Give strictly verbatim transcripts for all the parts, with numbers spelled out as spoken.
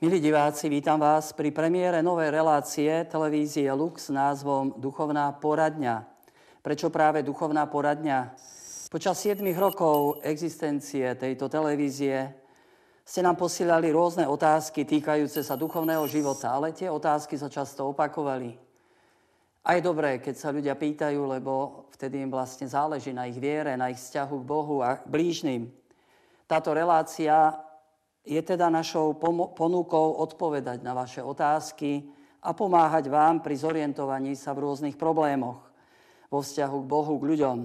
Milí diváci, vítam vás pri premiére novej relácie televízie Lux s názvom Duchovná poradňa. Prečo práve Duchovná poradňa? Počas siedmich rokov existencie tejto televízie ste nám posielali rôzne otázky týkajúce sa duchovného života, ale tie otázky sa často opakovali. A je dobré, keď sa ľudia pýtajú, lebo vtedy im vlastne záleží na ich viere, na ich vzťahu k Bohu a blížnym. Táto relácia je teda našou ponukou odpovedať na vaše otázky a pomáhať vám pri zorientovaní sa v rôznych problémoch vo vzťahu k Bohu, k ľuďom.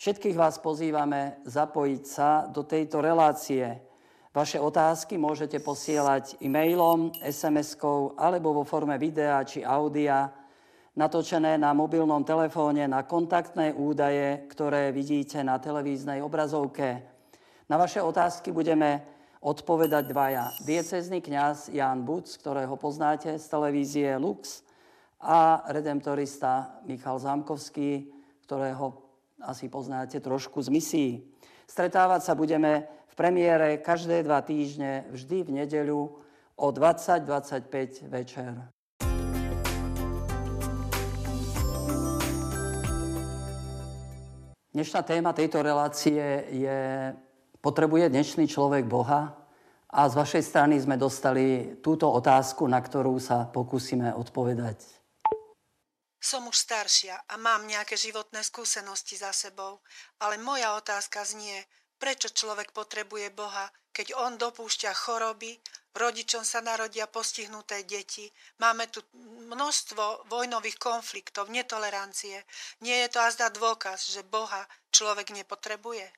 Všetkých vás pozývame zapojiť sa do tejto relácie. Vaše otázky môžete posielať e-mailom, es em eskou alebo vo forme videa či audia natočené na mobilnom telefóne na kontaktné údaje, ktoré vidíte na televíznej obrazovke. Na vaše otázky budeme odpovedať dvaja. Diecézny kňaz Ján Buc, ktorého poznáte z televízie Lux, a redemptorista Michal Zámkovský, ktorého asi poznáte trošku z misií. Stretávať sa budeme v premiére každé dva týždne, vždy v nedeľu o dvadsať dvadsaťpäť večer. Dnešná téma tejto relácie je Potrebuje dnešný človek Boha? A z vašej strany sme dostali túto otázku, na ktorú sa pokúsime odpovedať. Som už staršia a mám nejaké životné skúsenosti za sebou, ale moja otázka znie, prečo človek potrebuje Boha, keď on dopúšťa choroby, rodičom sa narodia postihnuté deti, máme tu množstvo vojnových konfliktov, netolerancie. Nie je to azda dôkaz, že Boha človek nepotrebuje?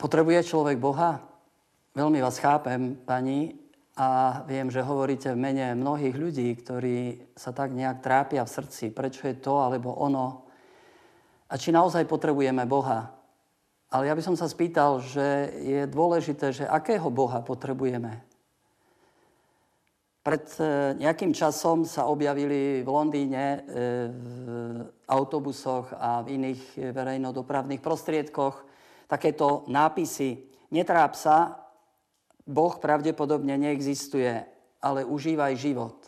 Potrebuje človek Boha? Veľmi vás chápem, pani, a viem, že hovoríte v mene mnohých ľudí, ktorí sa tak nejak trápia v srdci, prečo je to alebo ono. A či naozaj potrebujeme Boha? Ale ja by som sa spýtal, že je dôležité, že akého Boha potrebujeme. Pred nejakým časom sa objavili v Londýne v autobusoch a v iných verejnodopravných prostriedkoch takéto nápisy. Netráp sa, Boh pravdepodobne neexistuje, ale užívaj život.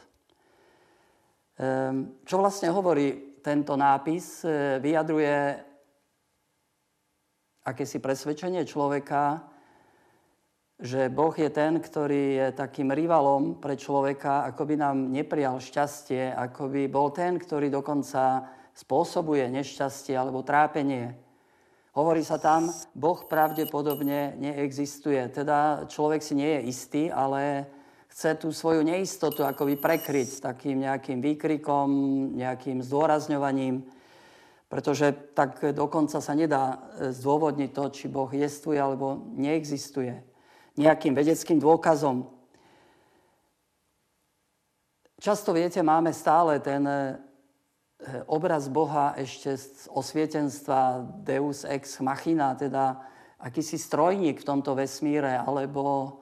Čo vlastne hovorí tento nápis? Vyjadruje akési presvedčenie človeka, že Boh je ten, ktorý je takým rivalom pre človeka, ako by nám neprial šťastie, ako by bol ten, ktorý dokonca spôsobuje nešťastie alebo trápenie. Hovorí sa tam, Boh pravdepodobne neexistuje. Teda človek si nie je istý, ale chce tú svoju neistotu akoby prekryť takým nejakým výkrikom, nejakým zdôrazňovaním, pretože tak dokonca sa nedá zdôvodniť to, či Boh jestvuje alebo neexistuje, nejakým vedeckým dôkazom. Často, viete, máme stále ten obraz Boha ešte z osvietenstva Deus Ex Machina, teda akýsi strojník v tomto vesmíre, alebo,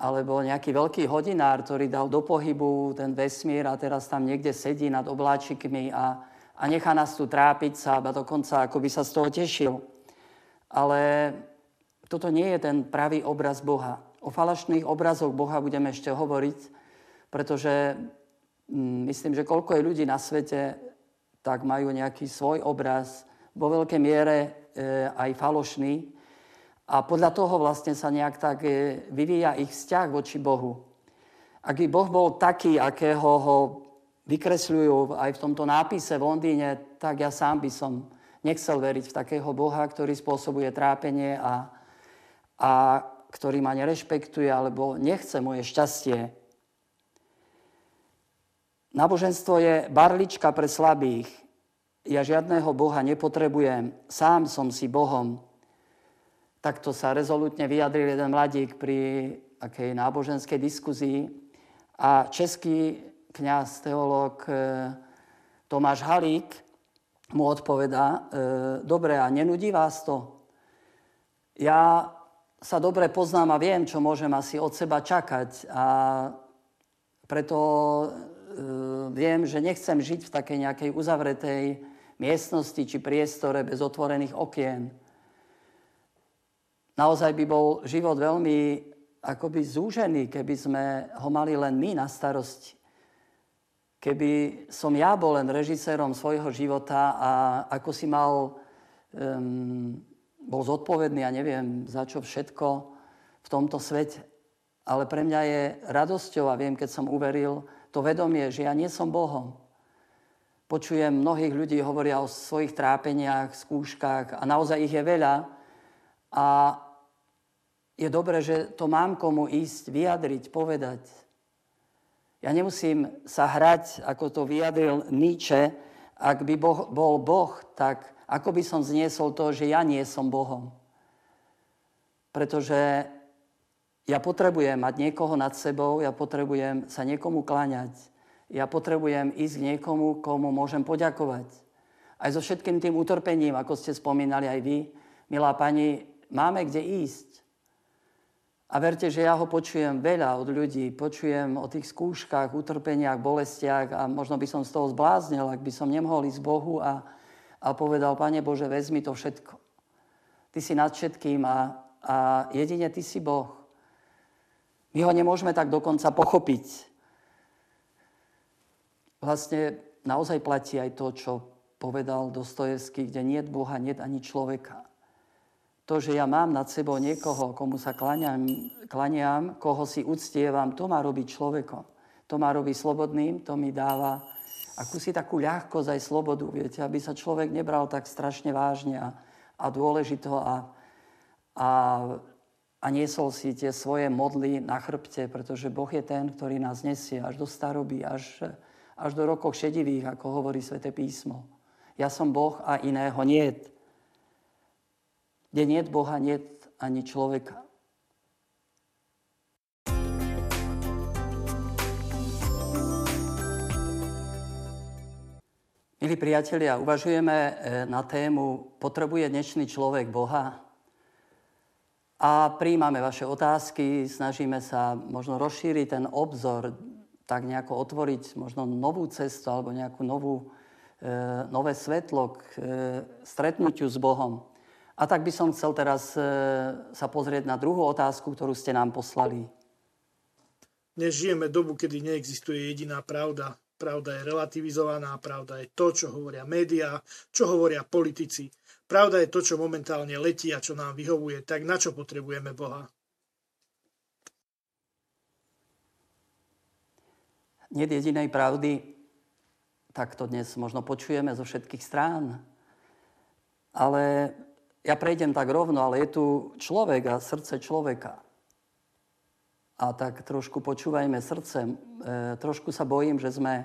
alebo nejaký veľký hodinár, ktorý dal do pohybu ten vesmír a teraz tam niekde sedí nad obláčikmi a, a nechá nás tu trápiť sa, a dokonca ako by sa z toho tešil. Ale toto nie je ten pravý obraz Boha. O falošných obrazoch Boha budeme ešte hovoriť, pretože myslím, že koľko je ľudí na svete, tak majú nejaký svoj obraz, vo veľkej miere e, aj falošný. A podľa toho vlastne sa nejak tak e, vyvíja ich vzťah voči Bohu. Ak by Boh bol taký, akého ho vykresľujú aj v tomto nápise v Londýne, tak ja sám by som nechcel veriť v takého Boha, ktorý spôsobuje trápenie a, a ktorý ma nerešpektuje alebo nechce moje šťastie. Náboženstvo je barlička pre slabých. Ja žiadného Boha nepotrebujem. Sám som si Bohom. Takto sa rezolutne vyjadril jeden mladík pri akej náboženskej diskuzii. A český kňaz, teológ Tomáš Halík mu odpovedá, dobre, a nenudí vás to? Ja sa dobre poznám a viem, čo môžem asi od seba čakať. A preto viem, že nechcem žiť v takej nejakej uzavretej miestnosti či priestore bez otvorených okien. Naozaj by bol život veľmi akoby zúžený, keby sme ho mali len my na starosti. Keby som ja bol len režisérom svojho života a ako si mal, um, bol zodpovedný, ja neviem, za čo všetko v tomto svete. Ale pre mňa je radosťou, a viem, keď som uveril, to vedomie, že ja nie som Bohom. Počujem mnohých ľudí hovoria o svojich trápeniach, skúškach a naozaj ich je veľa. A je dobré, že to mám komu ísť, vyjadriť, povedať. Ja nemusím sa hrať, ako to vyjadril Nietzsche, ak by boh, bol Boh, tak ako by som zniesol to, že ja nie som Bohom. Pretože ja potrebujem mať niekoho nad sebou, ja potrebujem sa niekomu kláňať, ja potrebujem ísť k niekomu, komu môžem poďakovať. Aj so všetkým tým utrpením, ako ste spomínali aj vy, milá pani, máme kde ísť. A verte, že ja ho počujem veľa od ľudí. Počujem o tých skúškach, utrpeniach, bolestiach a možno by som z toho zbláznil, ak by som nemohol ísť Bohu a, a povedal, Pane Bože, vezmi to všetko. Ty si nad všetkým a, a jedine Ty si Boh. My ho nemôžeme tak dokonca pochopiť. Vlastne naozaj platí aj to, čo povedal Dostojevsky, kde niet Boha, niet ani človeka. To, že ja mám nad sebou niekoho, komu sa klaniam, koho si uctievam, to ma robí človekom. To ma robí slobodným, to mi dáva akúsi takú ľahkosť aj slobodu, viete, aby sa človek nebral tak strašne vážne a, a dôležito a, a, a niesol si tie svoje modly na chrbte, pretože Boh je ten, ktorý nás nesie až do staroby, až, až do rokov šedivých, ako hovorí Sväté písmo. Ja som Boh a iného niet. Kde niet Boha, niet ani človeka. Milí priatelia, uvažujeme na tému Potrebuje dnešný človek Boha? A prijímame vaše otázky, snažíme sa možno rozšíriť ten obzor, tak nejako otvoriť možno novú cestu alebo nejakú novú, nové svetlo k stretnutiu s Bohom. A tak by som chcel teraz e, sa pozrieť na druhú otázku, ktorú ste nám poslali. Dnes žijeme dobu, kedy neexistuje jediná pravda. Pravda je relativizovaná, pravda je to, čo hovoria médiá, čo hovoria politici. Pravda je to, čo momentálne letí a čo nám vyhovuje. Tak na čo potrebujeme Boha? Nie jedinej pravdy, tak to dnes možno počujeme zo všetkých strán. Ale ja prejdem tak rovno, ale je tu človek a srdce človeka. A tak trošku počúvajme srdcem. E, trošku sa bojím, že sme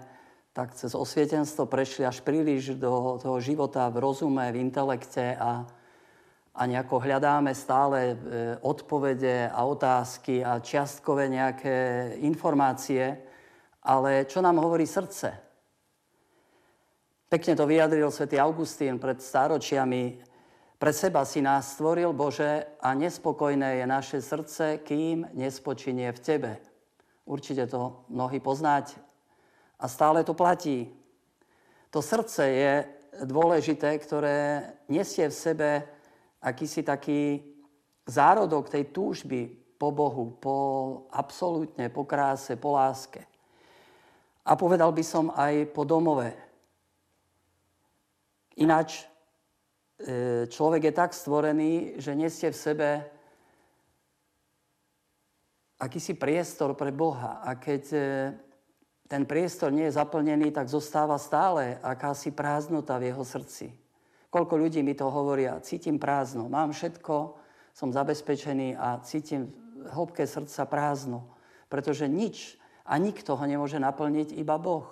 tak cez osvietenstvo prešli až príliš do toho života v rozume, v intelekte a, a nejako hľadáme stále e, odpovede a otázky a čiastkové nejaké informácie. Ale čo nám hovorí srdce? Pekne to vyjadril svätý Augustín pred stáročiami. Pre seba si nás stvoril, Bože, a nespokojné je naše srdce, kým nespočinie v Tebe. Určite to mnohí poznáte. A stále to platí. To srdce je dôležité, ktoré nesie v sebe akýsi taký zárodok tej túžby po Bohu, po absolútne, po kráse, po láske. A povedal by som aj po domove. Ináč, človek je tak stvorený, že nesie v sebe akýsi priestor pre Boha. A keď ten priestor nie je zaplnený, tak zostáva stále akási prázdnota v jeho srdci. Koľko ľudí mi to hovoria, cítim prázdno, mám všetko, som zabezpečený a cítim v hĺbke srdca prázdno. Pretože nič a nikto ho nemôže naplniť, iba Boh.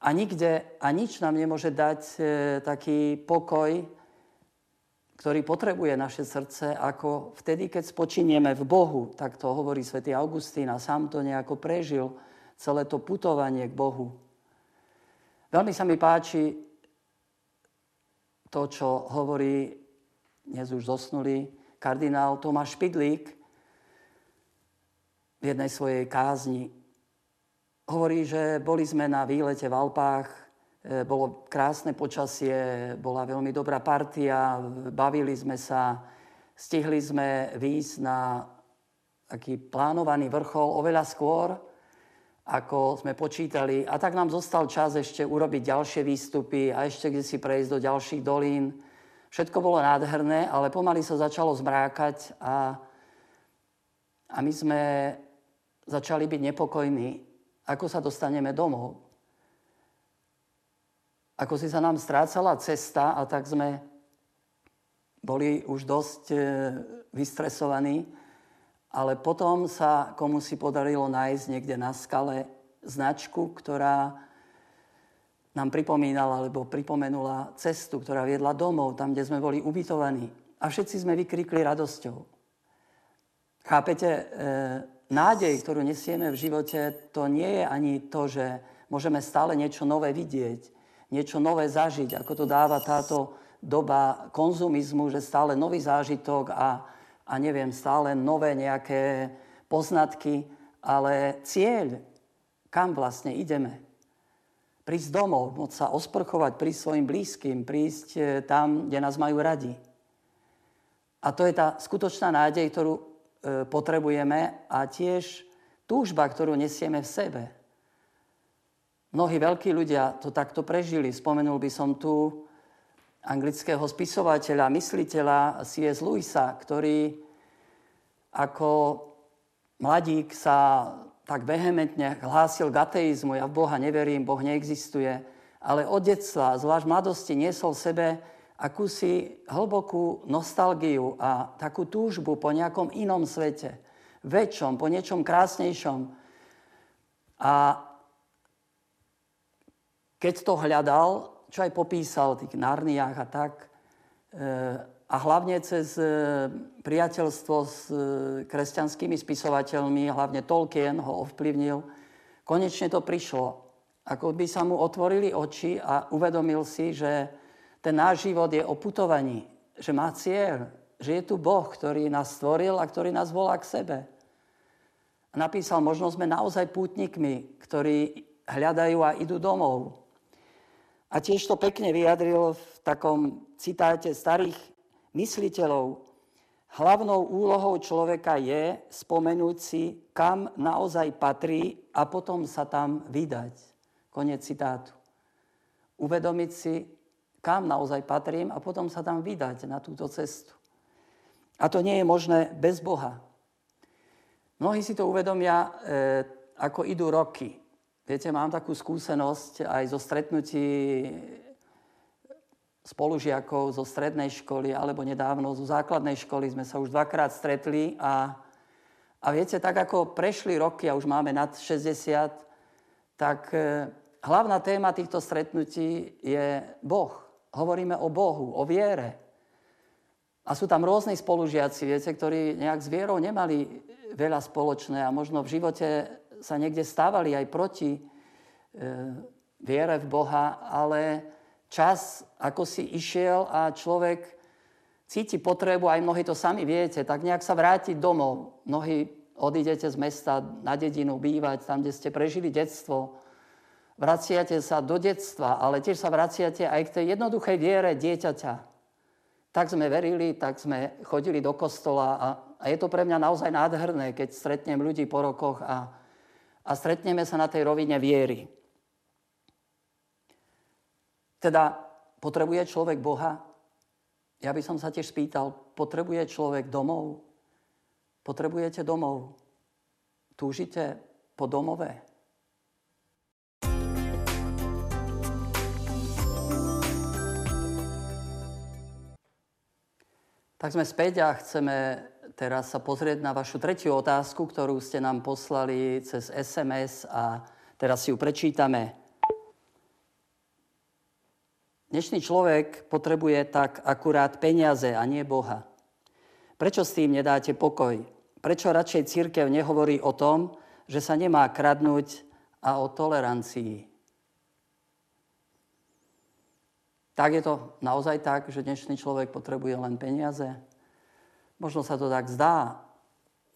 A nikde a nič nám nemôže dať e, taký pokoj, ktorý potrebuje naše srdce, ako vtedy, keď spočinieme v Bohu. Tak to hovorí svätý Augustín a sám to nejako prežil, celé to putovanie k Bohu. Veľmi sa mi páči to, čo hovorí, dnes už zosnulý, kardinál Tomáš Špidlík v jednej svojej kázni. Hovorí, že boli sme na výlete v Alpách, Bolo krásne počasie, bola veľmi dobrá partia, bavili sme sa, stihli sme výjsť na taký plánovaný vrchol oveľa skôr, ako sme počítali. A tak nám zostal čas ešte urobiť ďalšie výstupy a ešte kde si prejsť do ďalších dolín. Všetko bolo nádherné, ale pomaly sa začalo zmrákať a, a my sme začali byť nepokojní, ako sa dostaneme domov. Ako si sa nám strácala cesta a tak sme boli už dosť e, vystresovaní, ale potom sa komu si podarilo nájsť niekde na skale značku, ktorá nám pripomínala alebo pripomenula cestu, ktorá viedla domov, tam, kde sme boli ubytovaní. A všetci sme vykrikli radosťou. Chápete, e, nádej, ktorú nesieme v živote, to nie je ani to, že môžeme stále niečo nové vidieť, niečo nové zažiť, ako to dáva táto doba konzumizmu, že stále nový zážitok a, a neviem, stále nové nejaké poznatky, ale cieľ, kam vlastne ideme. Prísť domov, môcť sa osprchovať, prísť svojim blízkym, prísť tam, kde nás majú radi. A to je tá skutočná nádej, ktorú e, potrebujeme a tiež túžba, ktorú nesieme v sebe. Mnohí veľkí ľudia to takto prežili. Spomenul by som tu anglického spisovateľa, mysliteľa C S Lewisa, ktorý ako mladík sa tak vehementne hlásil k ateizmu. Ja v Boha neverím, Boh neexistuje. Ale od detstva, zvlášť v mladosti, niesol v sebe akúsi hlbokú nostalgiu a takú túžbu po nejakom inom svete. Väčšom, po niečom krásnejšom. A keď to hľadal, čo aj popísal v tých Narniách a tak, a hlavne cez priateľstvo s kresťanskými spisovateľmi, hlavne Tolkien ho ovplyvnil, konečne to prišlo. Ako by sa mu otvorili oči a uvedomil si, že ten náš život je o putovaní, že má cieľ, že je tu Boh, ktorý nás stvoril a ktorý nás volá k sebe. A napísal, možno sme naozaj pútnikmi, ktorí hľadajú a idú domov. A tiež to pekne vyjadril v takom citáte starých mysliteľov. Hlavnou úlohou človeka je spomenúť si, kam naozaj patrí a potom sa tam vydať. Koniec citátu. Uvedomiť si, kam naozaj patrím a potom sa tam vydať na túto cestu. A to nie je možné bez Boha. Mnohí si to uvedomia, e, ako idú roky. Viete, mám takú skúsenosť aj zo stretnutí spolužiakov zo strednej školy alebo nedávno zo základnej školy. Sme sa už dvakrát stretli a, a viete, tak ako prešli roky a už máme nad šesťdesiat, tak e, hlavná téma týchto stretnutí je Boh. Hovoríme o Bohu, o viere. A sú tam rôzni spolužiaci, viete, ktorí nejak s vierou nemali veľa spoločné a možno v živote sa niekde stávali aj proti e, viere v Boha, ale čas, ako si išiel a človek cíti potrebu, aj mnohí to sami viete, tak nejak sa vrátiť domov. Mnohí odídete z mesta na dedinu bývať, tam, kde ste prežili detstvo. Vraciate sa do detstva, ale tiež sa vraciate aj k tej jednoduchej viere dieťaťa. Tak sme verili, tak sme chodili do kostola a, a je to pre mňa naozaj nádherné, keď stretnem ľudí po rokoch a A stretneme sa na tej rovine viery. Teda potrebuje človek Boha? Ja by som sa tiež spýtal, potrebuje človek domov? Potrebujete domov? Túžite po domove? Tak sme späť a chceme teraz sa pozrieť na vašu tretiu otázku, ktorú ste nám poslali cez es em es a teraz si ju prečítame. Dnešný človek potrebuje tak akurát peniaze a nie Boha. Prečo s tým nedáte pokoj? Prečo radšej cirkev nehovorí o tom, že sa nemá kradnúť a o tolerancii? Tak je to naozaj tak, že dnešný človek potrebuje len peniaze? Možno sa to tak zdá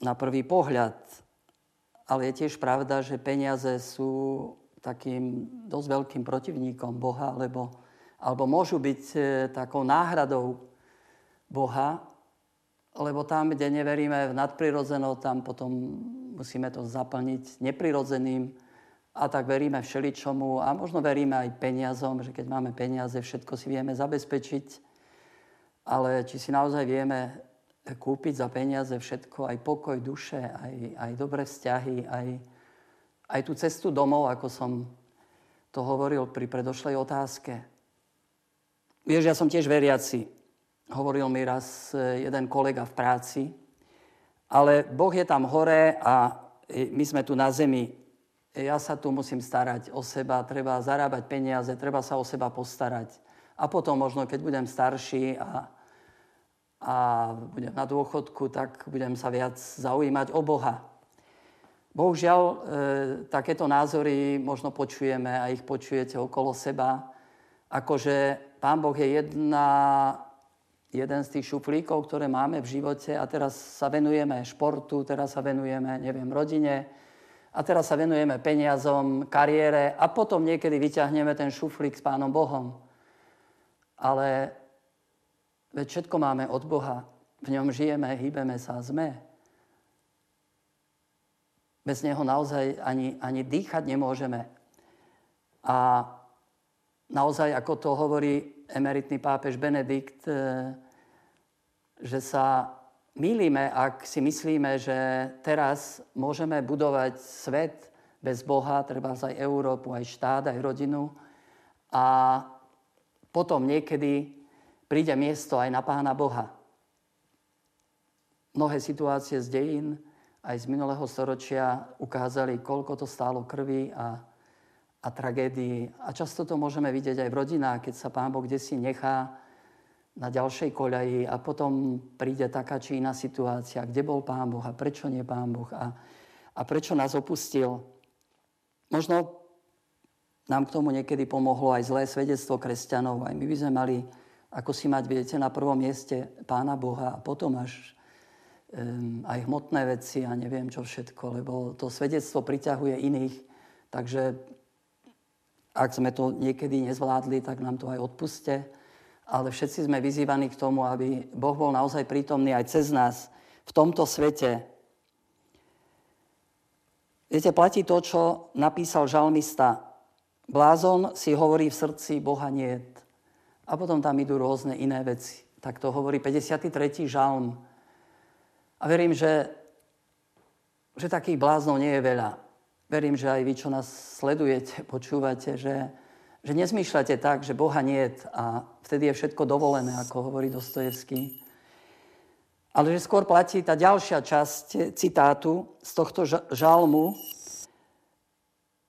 na prvý pohľad, ale je tiež pravda, že peniaze sú takým dosť veľkým protivníkom Boha, lebo, alebo môžu byť takou náhradou Boha, lebo tam, kde neveríme v nadprirodzeno, tam potom musíme to zaplniť neprirodzeným a tak veríme všeličomu a možno veríme aj peniazom, že keď máme peniaze, všetko si vieme zabezpečiť. Ale či si naozaj vieme kúpiť za peniaze všetko, aj pokoj duše, aj, aj dobré vzťahy, aj, aj tú cestu domov, ako som to hovoril pri predošlej otázke. Vieš, ja som tiež veriaci, hovoril mi raz jeden kolega v práci, ale Boh je tam hore a my sme tu na zemi. Ja sa tu musím starať o seba, treba zarábať peniaze, treba sa o seba postarať. A potom možno, keď budem starší a, a budem na dôchodku, tak budem sa viac zaujímať o Boha. Bohužiaľ, e, takéto názory možno počujeme a ich počujete okolo seba. Akože Pán Boh je jedna, jeden z tých šuflíkov, ktoré máme v živote a teraz sa venujeme športu, teraz sa venujeme, neviem, rodine a teraz sa venujeme peniazom, kariére a potom niekedy vyťahneme ten šuflík s Pánom Bohom. Ale veď všetko máme od Boha. V ňom žijeme, hýbeme sa, sme. Bez neho naozaj ani, ani dýchať nemôžeme. A naozaj, ako to hovorí emeritný pápež Benedikt, že sa mýlime, ak si myslíme, že teraz môžeme budovať svet bez Boha, treba aj Európu, aj štát, aj rodinu. A potom niekedy príde miesto aj na Pána Boha. Mnohé situácie z dejín aj z minulého storočia ukázali, koľko to stálo krvi a, a tragédií. A často to môžeme vidieť aj v rodinách, keď sa Pán Boh kdesi nechá na ďalšej koľaji a potom príde taká či iná situácia, kde bol Pán Boh a prečo nie Pán Boh a, a prečo nás opustil. Možno nám k tomu niekedy pomohlo aj zlé svedectvo kresťanov. Aj my by sme mali, ako si mať, viete, na prvom mieste Pána Boha a potom až um, aj hmotné veci a neviem čo všetko, lebo to svedectvo priťahuje iných. Takže ak sme to niekedy nezvládli, tak nám to aj odpuste. Ale všetci sme vyzývaní k tomu, aby Boh bol naozaj prítomný aj cez nás v tomto svete. Viete, platí to, čo napísal žalmista. Blázon si hovorí v srdci, Boha niet. A potom tam idú rôzne iné veci. Tak to hovorí päťdesiaty tretí žalm. A verím, že, že takých bláznov nie je veľa. Verím, že aj vy, čo nás sledujete, počúvate, že, že nezmýšľate tak, že Boha niet a vtedy je všetko dovolené, ako hovorí Dostojevsky. Ale že skôr platí tá ďalšia časť citátu z tohto žalmu,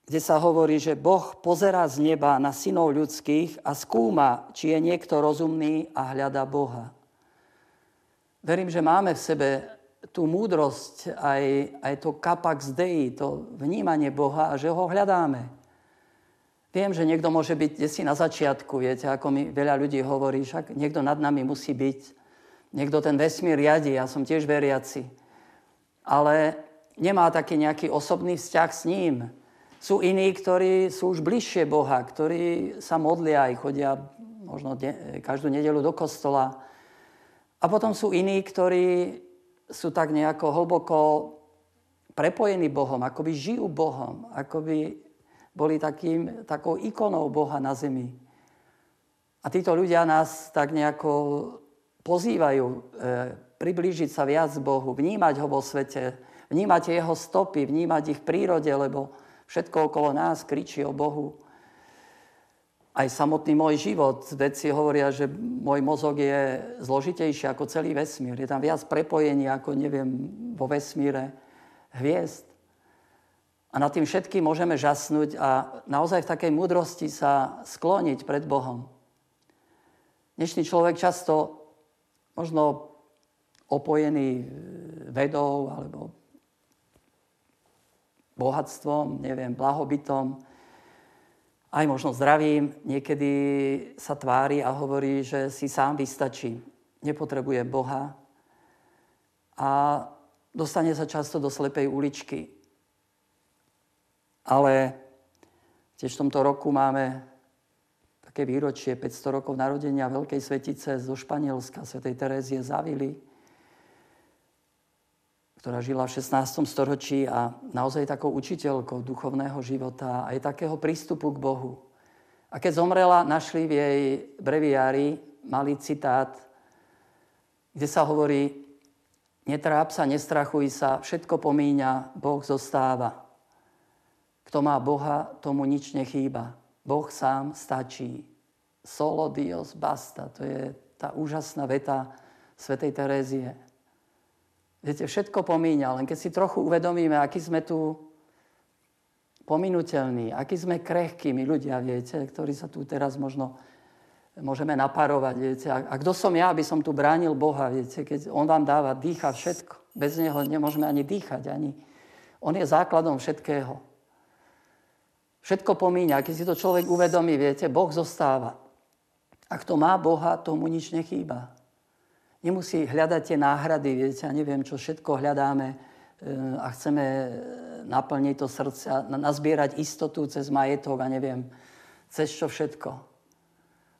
kde sa hovorí, že Boh pozerá z neba na synov ľudských a skúma, či je niekto rozumný a hľadá Boha. Verím, že máme v sebe tú múdrosť, aj, aj to capax dei, to vnímanie Boha a že ho hľadáme. Viem, že niekto môže byť desi na začiatku, viete, ako mi veľa ľudí hovorí, však niekto nad nami musí byť, niekto ten vesmír riadi, ja som tiež veriaci, ale nemá taký nejaký osobný vzťah s ním. Sú iní, ktorí sú už bližšie Boha, ktorí sa modlia aj chodia možno de- každú nedeľu do kostola. A potom sú iní, ktorí sú tak nejako hlboko prepojení Bohom, akoby žijú Bohom, akoby boli takým, takou ikonou Boha na zemi. A títo ľudia nás tak nejako pozývajú e, priblížiť sa viac Bohu, vnímať ho vo svete, vnímať jeho stopy, vnímať ich v prírode, lebo všetko okolo nás kričí o Bohu. Aj samotný môj život. Vedci hovoria, že môj mozog je zložitejší ako celý vesmír. Je tam viac prepojení ako, neviem, vo vesmíre hviezd. A nad tým všetkým môžeme žasnúť a naozaj v takej múdrosti sa skloniť pred Bohom. Dnešný človek často možno opojený vedou alebo bohatstvom, neviem, blahobytom, aj možno zdravím. Niekedy sa tvári a hovorí, že si sám vystačí. Nepotrebuje Boha. A dostane sa často do slepej uličky. Ale Tiež v tomto roku máme také výročie päťsto rokov narodenia veľkej svetice zo Španielska, svätej Terezie z Avily, ktorá žila v šestnástom storočí a naozaj takou učiteľkou duchovného života aj takého prístupu k Bohu. A keď zomrela, našli v jej breviári malý citát, kde sa hovorí: netráp sa, nestrachuj sa, všetko pomíňa, Boh zostáva. Kto má Boha, tomu nič nechýba. Boh sám stačí. Solo Dios basta. To je tá úžasná veta svätej Terézie. Viete, všetko pomíňa, len keď si trochu uvedomíme, aký sme tu pominuteľní, aký sme krehkí my ľudia, viete, ktorí sa tu teraz možno môžeme naparovať, viete. A, a kto som ja, aby som tu bránil Boha, viete, keď on vám dáva, dýcha všetko. Bez neho nemôžeme ani dýchať, ani. On je základom všetkého. Všetko pomíňa, keď si to človek uvedomí, viete, Boh zostáva. A kto má Boha, tomu nič nechýba. Nemusí hľadať tie náhrady, viete, ja neviem, čo všetko hľadáme a chceme naplniť to srdce a nazbierať istotu cez majetok a neviem, cez čo všetko.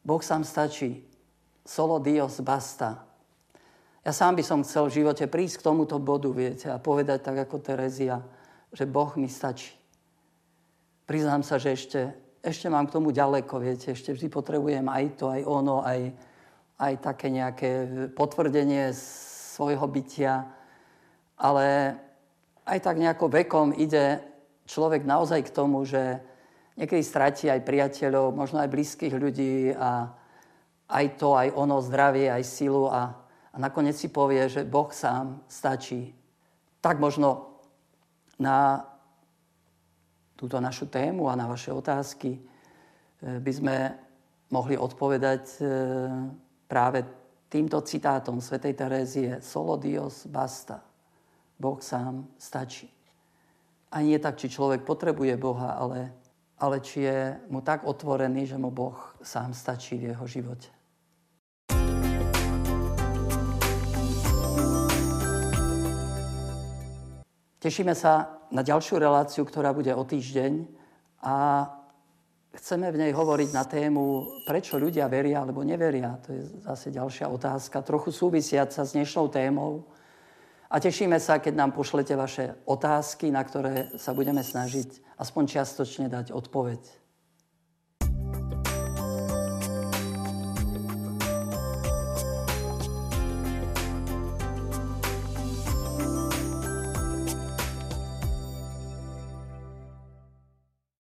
Boh sám stačí. Solo Dios basta. Ja sám by som chcel v živote prísť k tomuto bodu, viete, a povedať tak ako Terezia, že Boh mi stačí. Priznám sa, že ešte, ešte mám k tomu ďaleko, viete, ešte vždy potrebujem aj to, aj ono, aj... aj také nejaké potvrdenie svojho bytia, ale aj tak nejako vekom ide človek naozaj k tomu, že niekedy stratí aj priateľov, možno aj blízkych ľudí a aj to, aj ono, zdravie, aj silu a, a nakoniec si povie, že Boh sám stačí. Tak možno na túto našu tému a na vaše otázky by sme mohli odpovedať práve týmto citátom svätej Terézie: Solo Dios basta. Boh sám stačí. A nie tak, či človek potrebuje Boha, ale, ale či je mu tak otvorený, že mu Boh sám stačí v jeho živote. Tešíme sa na ďalšiu reláciu, ktorá bude o týždeň a chceme v nej hovoriť na tému, prečo ľudia veria alebo neveria. To je zase ďalšia otázka, trochu súvisiaca s dnešnou témou. A tešíme sa, keď nám pošlete vaše otázky, na ktoré sa budeme snažiť aspoň čiastočne dať odpoveď.